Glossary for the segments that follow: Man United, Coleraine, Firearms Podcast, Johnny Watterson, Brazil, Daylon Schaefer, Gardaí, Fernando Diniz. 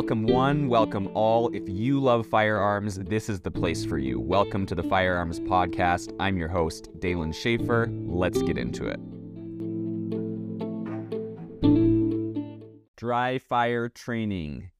Welcome one, welcome all. If you love firearms, this is the place for you. Welcome to the Firearms Podcast. I'm your host, Daylon Schaefer. Let's get into it. Dry fire training.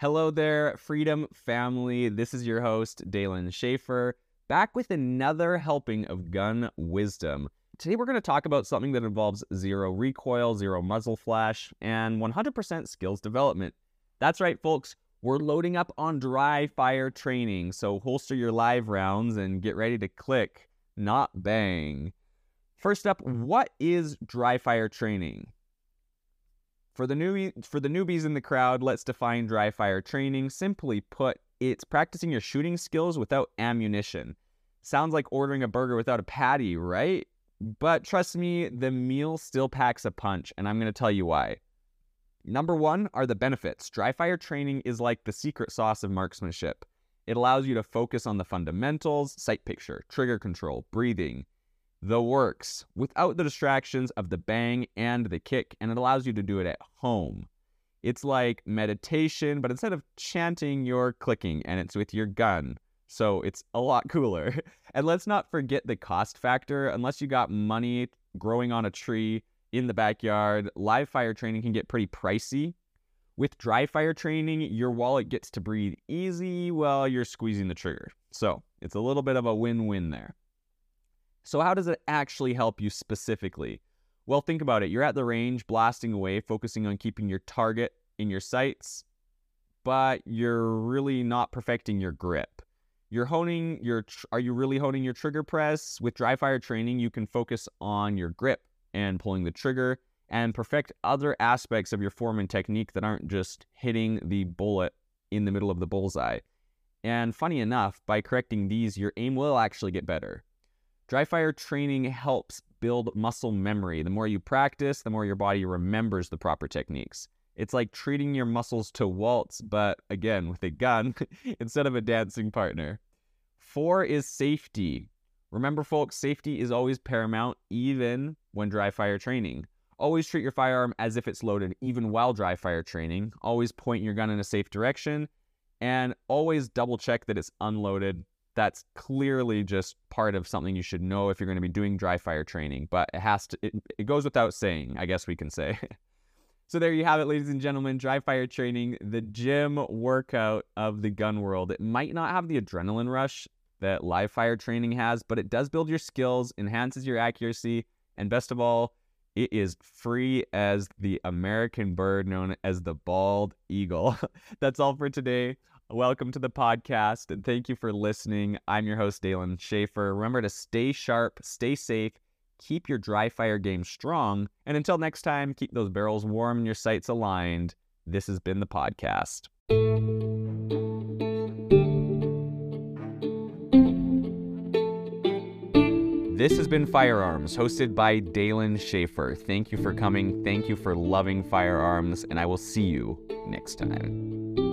Hello there, Freedom family. This is your host, Daylon Schaefer, back with another helping of gun wisdom. Today we're going to talk about something that involves zero recoil, zero muzzle flash, and 100% skills development. That's right, folks. We're loading up on dry fire training, so holster your live rounds and get ready to click, not bang. First up, what is dry fire training? For the newbies in the crowd, let's define dry fire training. Simply put, it's practicing your shooting skills without ammunition. Sounds like ordering a burger without a patty, right? But trust me, the meal still packs a punch, and I'm going to tell you why. Number one are the benefits. Dry fire training is like the secret sauce of marksmanship. It allows you to focus on the fundamentals, sight picture, trigger control, breathing, the works, without the distractions of the bang and the kick, and it allows you to do it at home. It's like meditation, but instead of chanting, you're clicking, and it's with your gun, so it's a lot cooler. And let's not forget the cost factor. Unless you got money growing on a tree in the backyard, live fire training can get pretty pricey. With dry fire training, your wallet gets to breathe easy while you're squeezing the trigger, so it's a little bit of a win-win there. So how does it actually help you specifically? Well, think about it. You're at the range, blasting away, focusing on keeping your target in your sights, but you're really not perfecting your grip. Are you really honing your trigger press? With dry fire training, you can focus on your grip and pulling the trigger and perfect other aspects of your form and technique that aren't just hitting the bullet in the middle of the bullseye. And funny enough, by correcting these, your aim will actually get better. Dry fire training helps build muscle memory. The more you practice, the more your body remembers the proper techniques. It's like treating your muscles to waltz, but again, with a gun instead of a dancing partner. 4 is safety. Remember, folks, safety is always paramount, even when dry fire training. Always treat your firearm as if it's loaded, even while dry fire training. Always point your gun in a safe direction, and always double check that it's unloaded. That's clearly just part of something you should know if you're going to be doing dry fire training, but it goes without saying, I guess we can say. So there you have it, ladies and gentlemen, dry fire training, the gym workout of the gun world. It might not have the adrenaline rush that live fire training has, but it does build your skills, enhances your accuracy, and best of all, it is free as the American bird known as the bald eagle. That's all for today. Welcome to the podcast, and thank you for listening. I'm your host, Daylon Schaefer. Remember to stay sharp, stay safe, keep your dry fire game strong, and until next time, keep those barrels warm and your sights aligned. This has been the podcast. This has been Firearms, hosted by Daylon Schaefer. Thank you for coming. Thank you for loving firearms, and I will see you next time.